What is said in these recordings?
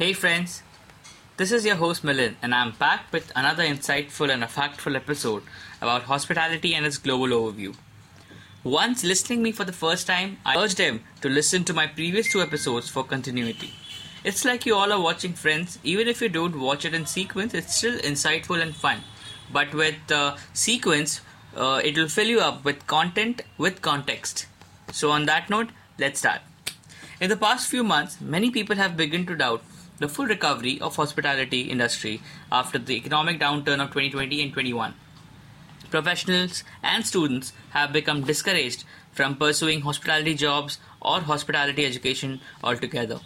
Hey friends, this is your host Milind and I'm back with another insightful and a factful episode about hospitality and its global overview. Once listening to me for the first time, I urged him to listen to my previous two episodes for continuity. It's like you all are watching Friends, even if you don't watch it in sequence, it's still insightful and fun. But with sequence, it will fill you up with content with context. So on that note, let's start. In the past few months, many people have begun to doubt the full recovery of hospitality industry after the economic downturn of 2020 and 21. Professionals and students have become discouraged from pursuing hospitality jobs or hospitality education altogether.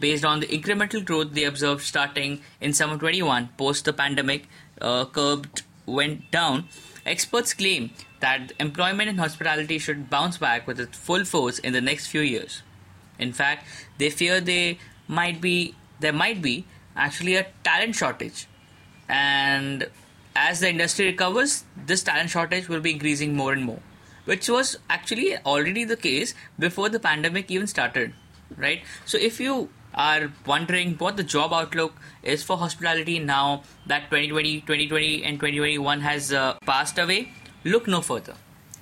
Based on the incremental growth they observed starting in summer 21 post the pandemic went down, experts claim that employment in hospitality should bounce back with its full force in the next few years. In fact, they fear there might be actually a talent shortage, and as the industry recovers, this talent shortage will be increasing more and more, which was actually already the case before the pandemic even started, right? So if you are wondering what the job outlook is for hospitality now that 2020 and 2021 has passed away, look no further.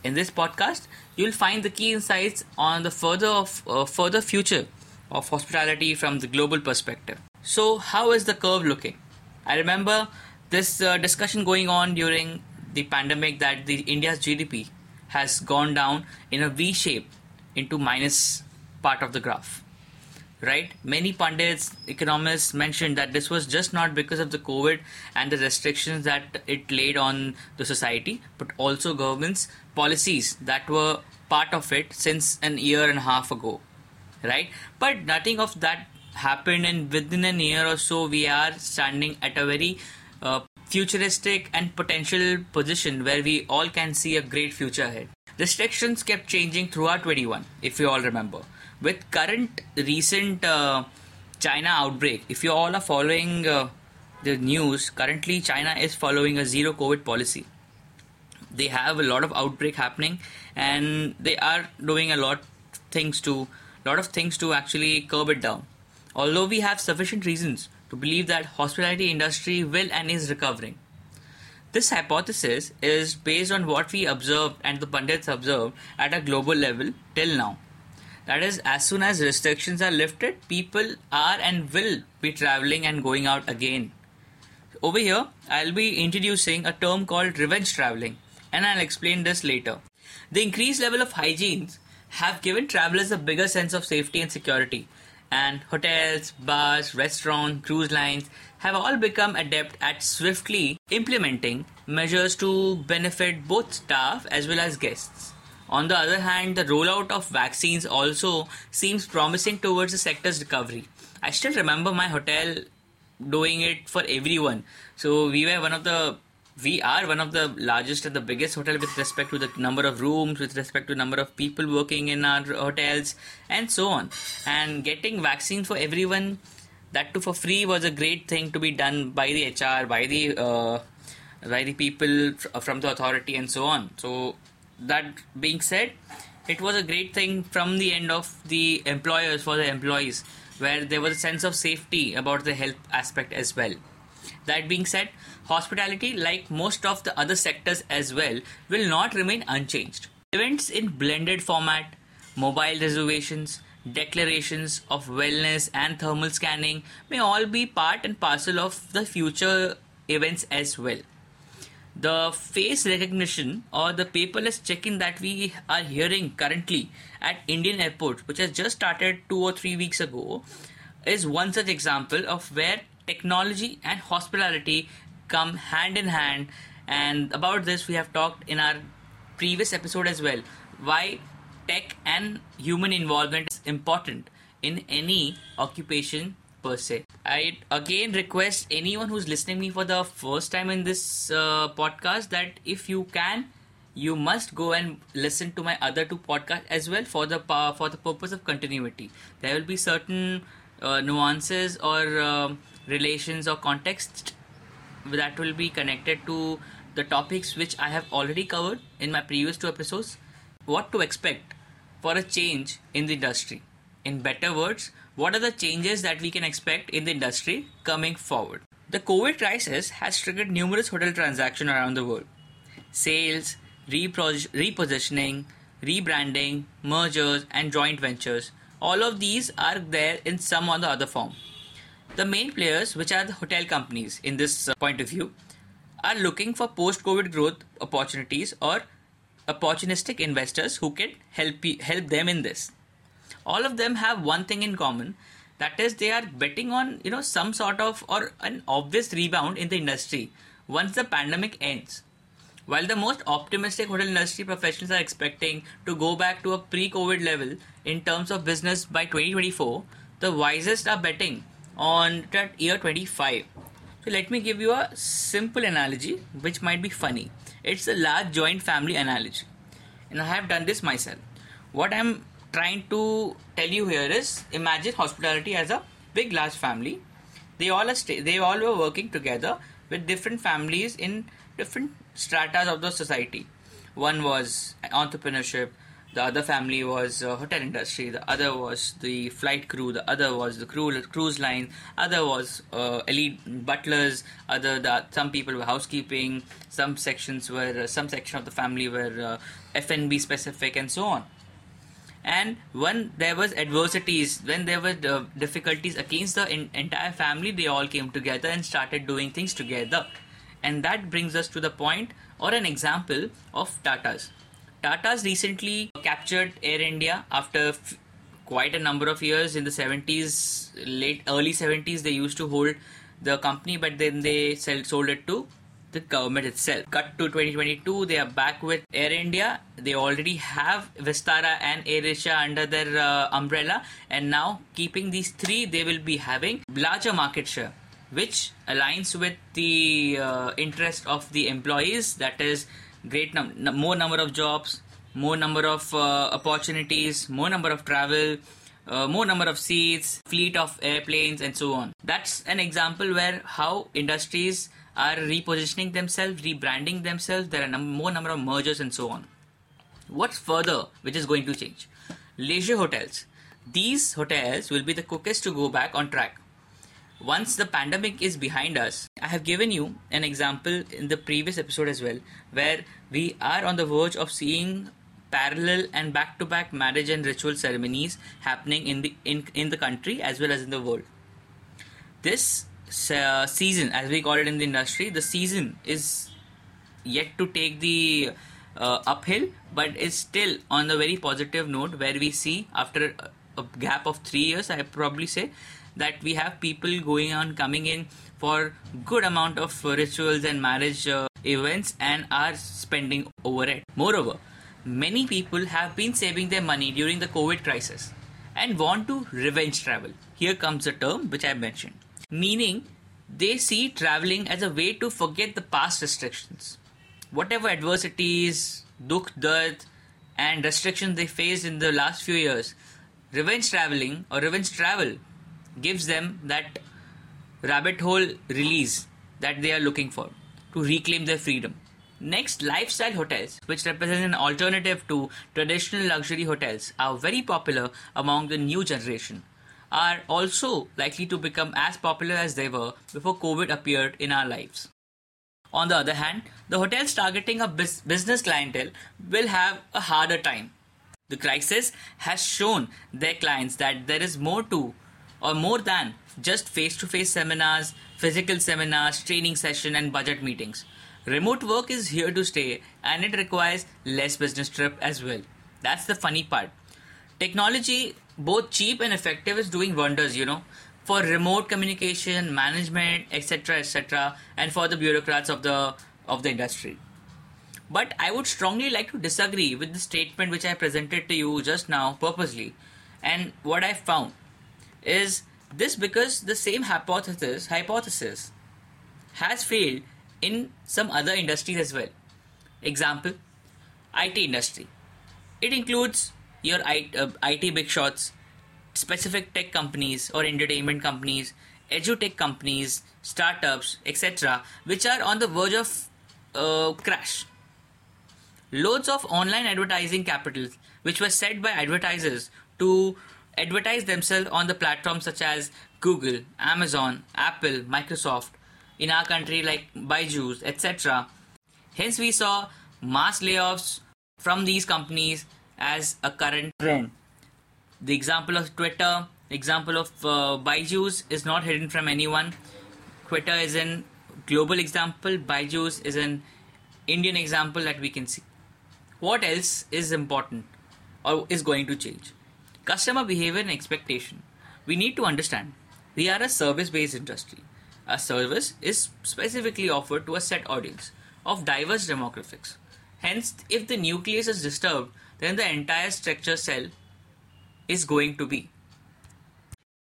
In this podcast, you'll find the key insights on the further future of hospitality from the global perspective. So how is the curve looking? I remember this discussion going on during the pandemic that the India's GDP has gone down in a V shape into minus part of the graph, right? Many pundits, economists mentioned that this was just not because of the COVID and the restrictions that it laid on the society, but also government's policies that were part of it since an year and a half ago, right? But nothing of that happened, and within an year or so we are standing at a very futuristic and potential position where we all can see a great future ahead. Restrictions kept changing throughout 21, if you all remember. With current recent China outbreak, if you all are following the news, currently China is following a zero COVID policy. They have a lot of outbreak happening and they are doing a lot of things to actually curb it down. Although we have sufficient reasons to believe that hospitality industry will and is recovering. This hypothesis is based on what we observed and the pundits observed at a global level till now. That is, as soon as restrictions are lifted, people are and will be traveling and going out again. Over here, I'll be introducing a term called revenge traveling, and I'll explain this later. The increased level of hygiene have given travelers a bigger sense of safety and security, and hotels, bars, restaurants, cruise lines have all become adept at swiftly implementing measures to benefit both staff as well as guests. On the other hand, the rollout of vaccines also seems promising towards the sector's recovery. I still remember my hotel doing it for everyone. So we are one of the largest and the biggest hotel with respect to the number of rooms, with respect to number of people working in our hotels and so on. And getting vaccines for everyone, that too for free, was a great thing to be done by the HR, by the people from the authority and so on. So that being said, it was a great thing from the end of the employers for the employees, where there was a sense of safety about the health aspect as well. That being said, hospitality, like most of the other sectors as well, will not remain unchanged. Events in blended format, mobile reservations, declarations of wellness and thermal scanning may all be part and parcel of the future events as well. The face recognition or the paperless check-in that we are hearing currently at Indian airports, which has just started 2 or 3 weeks ago, is one such example of where technology and hospitality come hand in hand. And about this we have talked in our previous episode as well, why tech and human involvement is important in any occupation per se. I again request anyone who's listening to me for the first time in this podcast that if you can, you must go and listen to my other two podcasts as well for the purpose of continuity. There will be certain nuances or relations or context that will be connected to the topics which I have already covered in my previous two episodes. What to expect for a change in the industry. In better words, what are the changes that we can expect in the industry coming forward? The COVID crisis has triggered numerous hotel transactions around the world. Sales, repositioning, rebranding, mergers and joint ventures, all of these are there in some or the other form. The main players, which are the hotel companies in this point of view, are looking for post-COVID growth opportunities or opportunistic investors who can help them in this. All of them have one thing in common, that is they are betting on some sort of or an obvious rebound in the industry once the pandemic ends. While the most optimistic hotel industry professionals are expecting to go back to a pre-COVID level in terms of business by 2024, the wisest are betting on that year 25. So let me give you a simple analogy which might be funny. It's a large joint family analogy, and I have done this myself. What I'm trying to tell you here is, imagine hospitality as a big large family. They all were working together with different families in different stratas of the society. One was entrepreneurship, the other family was hotel industry, the other was the flight crew, the other was the cruise line, other was elite butlers, some people were housekeeping, some section of the family were F&B specific and so on. And when there was adversities, when there were difficulties against the entire family, they all came together and started doing things together. And that brings us to the point or an example of Tata's. Tata's recently captured Air India after quite a number of years. In the 70s, early 70s, they used to hold the company, but then they sold it to the government itself. Cut to 2022, they are back with Air India. They already have Vistara and AirAsia under their umbrella, and now keeping these three, they will be having larger market share, which aligns with the interest of the employees, that is more number of jobs, more number of opportunities, more number of travel, more number of seats, fleet of airplanes and so on. That's an example where how industries are repositioning themselves, rebranding themselves. There are more number of mergers and so on. What's further which is going to change? Leisure hotels. These hotels will be the quickest to go back on track. Once the pandemic is behind us, I have given you an example in the previous episode as well, where we are on the verge of seeing parallel and back-to-back marriage and ritual ceremonies happening in the country as well as in the world. This season, as we call it in the industry, the season is yet to take the uphill, but is still on the very positive note, where we see after a gap of 3 years, I probably say, that we have people coming in for good amount of rituals and marriage events and are spending over it. Moreover, many people have been saving their money during the COVID crisis and want to revenge travel. Here comes the term which I mentioned, meaning they see traveling as a way to forget the past restrictions. Whatever adversities, dukh dard and restrictions they faced in the last few years, revenge travel gives them that rabbit hole release that they are looking for to reclaim their freedom. Next, lifestyle hotels, which represent an alternative to traditional luxury hotels, are very popular among the new generation, are also likely to become as popular as they were before COVID appeared in our lives. On the other hand, the hotels targeting a business clientele will have a harder time. The crisis has shown their clients that there is more to or more than just face-to-face seminars, physical seminars, training session and budget meetings. Remote work is here to stay, and it requires less business trip as well. That's the funny part. Technology, both cheap and effective, is doing wonders, for remote communication, management, etc., and for the bureaucrats of the industry. But I would strongly like to disagree with the statement which I presented to you just now purposely, and what I found is this, because the same hypothesis has failed in some other industries as well. Example, IT industry. It includes your IT big shots, specific tech companies or entertainment companies, edutech companies, startups, etc., which are on the verge of crash. Loads of online advertising capitals, which were set by advertisers to advertise themselves on the platforms such as Google, Amazon, Apple, Microsoft, in our country like Byju's, etc. Hence, we saw mass layoffs from these companies as a current trend. The example of Twitter, example of Byju's is not hidden from anyone. Twitter is an global example, Byju's is an Indian example that we can see. What else is important or is going to change? Customer behavior and expectation. We need to understand, we are a service-based industry. A service is specifically offered to a set audience of diverse demographics. Hence, if the nucleus is disturbed, then the entire structure cell is going to be.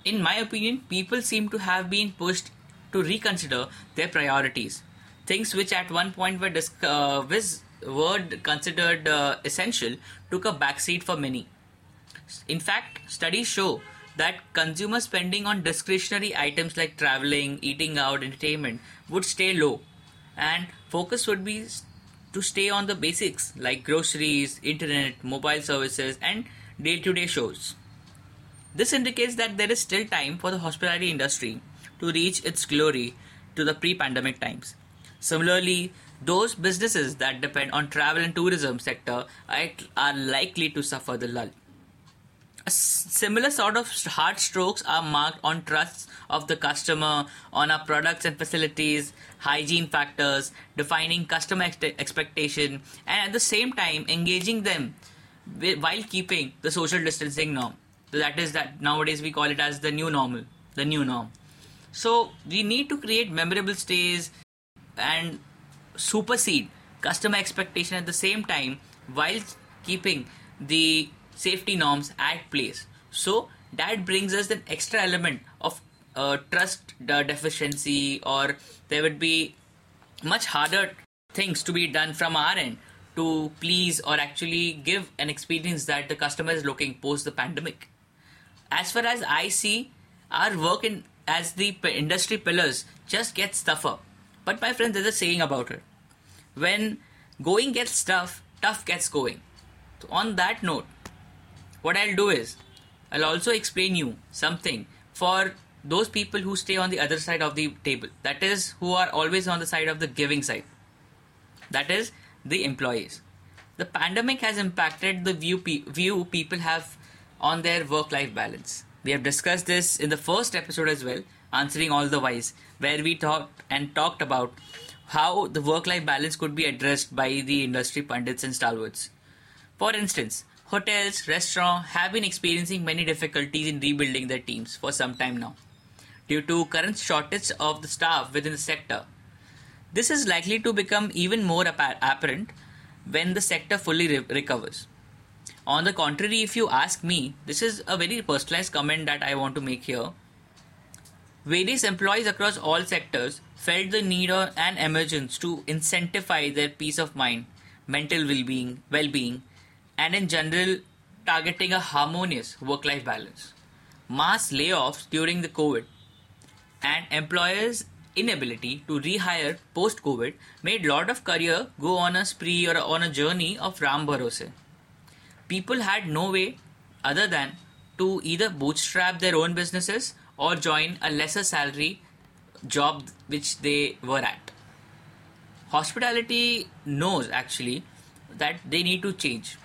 In my opinion, people seem to have been pushed to reconsider their priorities. Things which at one point were considered essential took a backseat for many. In fact, studies show that consumer spending on discretionary items like traveling, eating out, entertainment would stay low, and focus would be to stay on the basics like groceries, internet, mobile services, and day-to-day shows. This indicates that there is still time for the hospitality industry to reach its glory to the pre-pandemic times. Similarly, those businesses that depend on travel and tourism sector are likely to suffer the lull. A similar sort of hard strokes are marked on trusts of the customer, on our products and facilities, hygiene factors, defining customer expectation, and at the same time engaging them while keeping the social distancing norm. So that is that nowadays we call it as the new normal, the new norm. So we need to create memorable stays and supersede customer expectation at the same time while keeping the safety norms at place. So that brings us an extra element of trust deficiency, or there would be much harder things to be done from our end to please or actually give an experience that the customer is looking post the pandemic. As far as I see, our work in as the industry pillars just gets tougher. But my friends, there's a saying about it. When going gets tough, tough gets going. So on that note, what I'll do is, I'll also explain you something for those people who stay on the other side of the table. That is, who are always on the side of the giving side. That is, the employees. The pandemic has impacted the view people have on their work-life balance. We have discussed this in the first episode as well, Answering All the Whys, where we talked about how the work-life balance could be addressed by the industry pundits and stalwarts. For instance, hotels, restaurants have been experiencing many difficulties in rebuilding their teams for some time now, due to current shortage of the staff within the sector. This is likely to become even more apparent when the sector fully recovers. On the contrary, if you ask me, this is a very personalized comment that I want to make here. Various employees across all sectors felt the need or an emergence to incentivize their peace of mind, mental well-being, and in general, targeting a harmonious work-life balance. Mass layoffs during the COVID and employers' inability to rehire post-COVID made a lot of career go on a spree or on a journey of Ram Bharose. People had no way other than to either bootstrap their own businesses or join a lesser salary job which they were at. Hospitality knows actually that they need to change.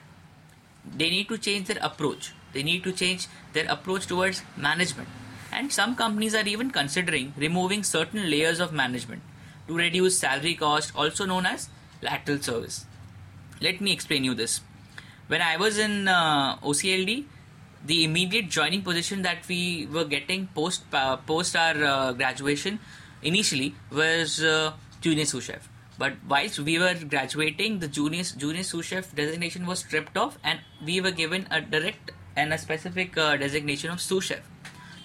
They need to change their approach. They need to change their approach towards management. And some companies are even considering removing certain layers of management to reduce salary cost, also known as lateral service. Let me explain you this. When I was in OCLD, the immediate joining position that we were getting post our graduation initially was junior sous chef. But whilst we were graduating, the junior sous chef designation was stripped off and we were given a direct and a specific designation of sous chef.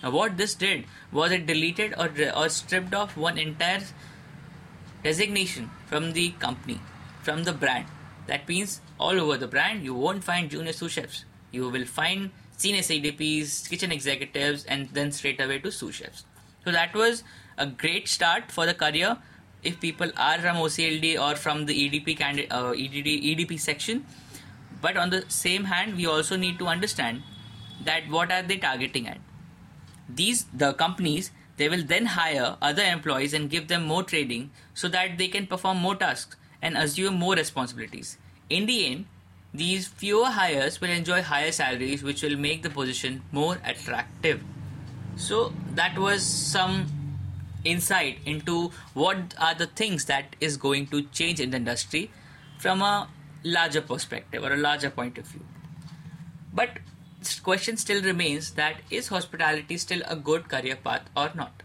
Now what this did was it deleted or stripped off one entire designation from the company, from the brand. That means all over the brand you won't find junior sous chefs. You will find senior EDPs, kitchen executives, and then straight away to sous chefs. So that was a great start for the career. If people are from OCLD or from the EDP section. But on the same hand, we also need to understand that what are they targeting at. The companies, they will then hire other employees and give them more training so that they can perform more tasks and assume more responsibilities. In the end, these fewer hires will enjoy higher salaries, which will make the position more attractive. So that was some insight into what are the things that is going to change in the industry from a larger perspective or a larger point of view. But this question still remains that is hospitality still a good career path or not?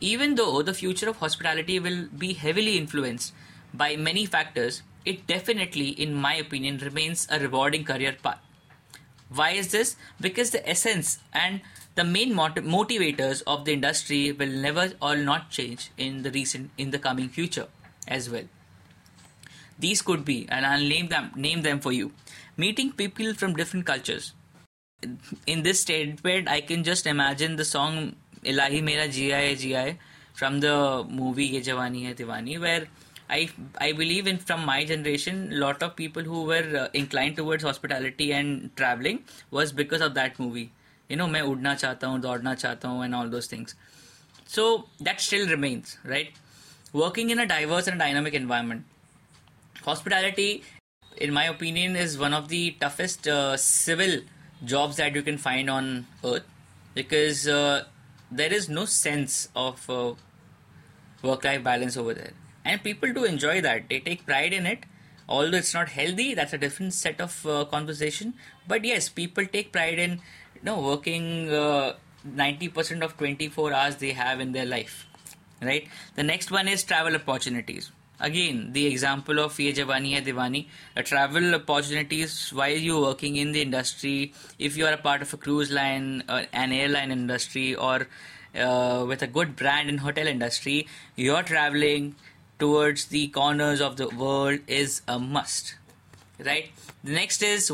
Even though the future of hospitality will be heavily influenced by many factors, it definitely, in my opinion, remains a rewarding career path. Why is this? Because the essence and the main motivators of the industry will never or not change in the coming future as well. These could be, and I'll name them for you. Meeting people from different cultures. In this statement, I can just imagine the song Ilahi Mera Jiya Jiya from the movie Ye Jawani Hai Diwani, where I believe in from my generation, a lot of people who were inclined towards hospitality and traveling was because of that movie. You know, main udna chahta hoon, daudna chahta hoon, and all those things. So that still remains, right? Working in a diverse and dynamic environment. Hospitality, in my opinion, is one of the toughest civil jobs that you can find on earth, because there is no sense of work-life balance over there. And people do enjoy that. They take pride in it. Although it's not healthy, that's a different set of conversation. But yes, people take pride in working 90% of 24 hours they have in their life. Right? The next one is travel opportunities. Again, the example of Ye Jawani Hai Diwani, travel opportunities while you're working in the industry. If you are a part of a cruise line, an airline industry, or with a good brand in hotel industry, you're traveling towards the corners of the world is a must, right? The next is,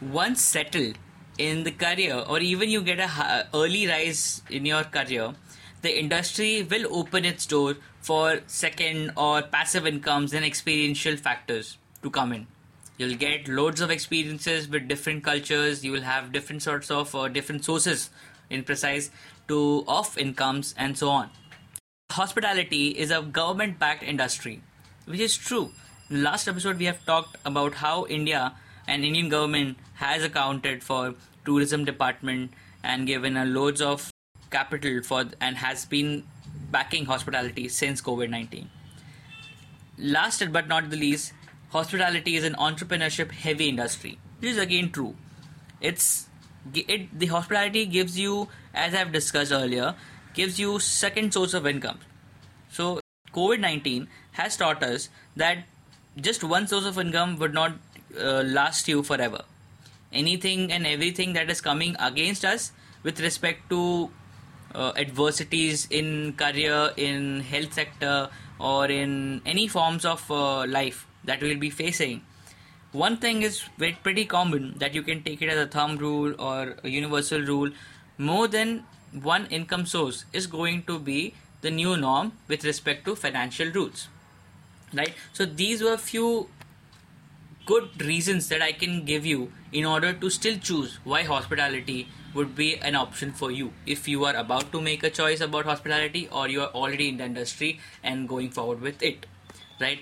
once settled in the career, or even you get an early rise in your career, the industry will open its door for second or passive incomes and experiential factors to come in. You'll get loads of experiences with different cultures. You will have different sorts of different sources of incomes and so on. Hospitality is a government-backed industry, which is true. In the last episode, we have talked about how India and Indian government has accounted for tourism department and given a loads of capital for and has been backing hospitality since COVID-19. Last but not the least, hospitality is an entrepreneurship-heavy industry. This is again true. The hospitality gives you, as I've discussed earlier, gives you second source of income. So COVID-19 has taught us that just one source of income would not last you forever. Anything and everything that is coming against us with respect to adversities in career, in health sector, or in any forms of life that we'll be facing. One thing is pretty common that you can take it as a thumb rule or a universal rule. More than one income source is going to be the new norm with respect to financial rules, right? So these were few good reasons that I can give you in order to still choose why hospitality would be an option for you if you are about to make a choice about hospitality or you are already in the industry and going forward with it, right?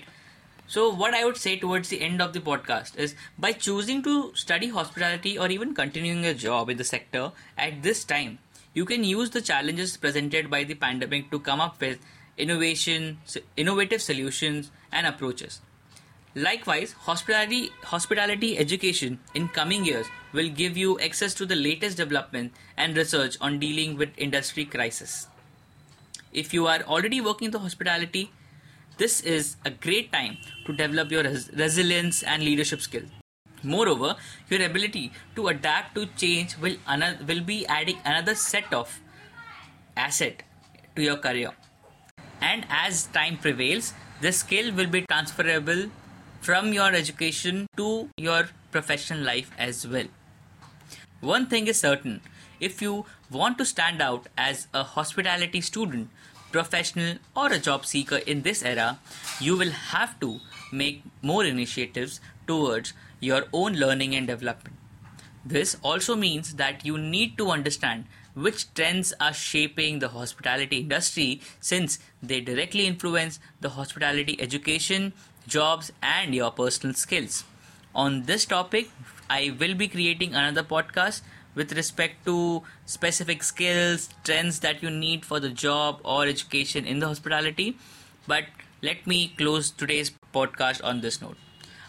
So what I would say towards the end of the podcast is, by choosing to study hospitality or even continuing a job in the sector at this time, you can use the challenges presented by the pandemic to come up with innovative solutions and approaches. Likewise, hospitality education in coming years will give you access to the latest development and research on dealing with industry crisis. If you are already working in the hospitality, this is a great time to develop your resilience and leadership skills. Moreover, your ability to adapt to change will be adding another set of asset to your career. And as time prevails, this skill will be transferable from your education to your professional life as well. One thing is certain, if you want to stand out as a hospitality student, professional, or a job seeker in this era, you will have to make more initiatives towards your own learning and development. This also means that you need to understand which trends are shaping the hospitality industry, since they directly influence the hospitality education, jobs, and your personal skills. On this topic, I will be creating another podcast with respect to specific skills, trends that you need for the job or education in the hospitality. But let me close today's podcast on this note.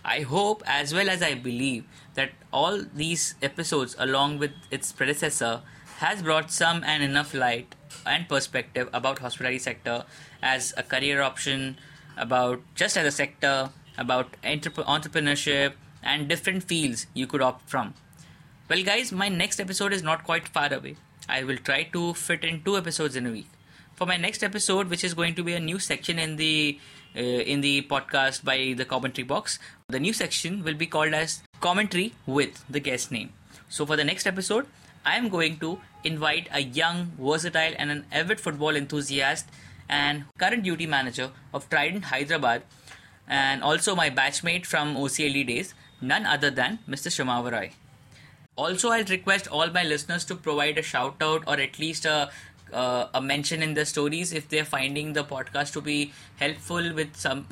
I hope, as well as I believe, that all these episodes, along with its predecessor, has brought some and enough light and perspective about hospitality sector as a career option, about just as a sector, about entrepreneurship and different fields you could opt from. Well guys, my next episode is not quite far away. I will try to fit in 2 episodes in a week. For my next episode, which is going to be a new section in the podcast by the commentary box, the new section will be called as commentary with the guest name. So for the next episode, I am going to invite a young, versatile and an avid football enthusiast and current duty manager of Trident Hyderabad, and also my batchmate from OCLD days, none other than Mr. Shamavarai. Also, I'll request all my listeners to provide a shout out or at least a mention in the stories if they're finding the podcast to be helpful with some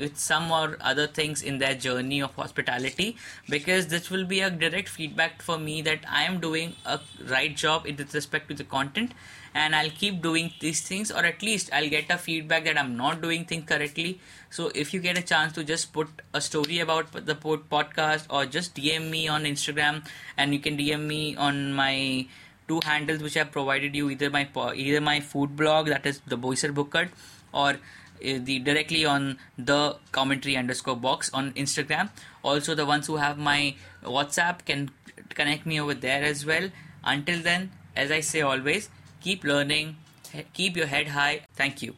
or other things in their journey of hospitality, because this will be a direct feedback for me that I am doing a right job with respect to the content, and I'll keep doing these things, or at least I'll get a feedback that I'm not doing things correctly. So if you get a chance to just put a story about the podcast, or just DM me on Instagram, and you can DM me on my 2 handles which I have provided you, either my food blog, that is the Boiser Booker, or the directly on the commentary_box on Instagram. Also, the ones who have my WhatsApp can connect me over there as well. Until then, as I say always, keep learning, keep your head high. Thank you.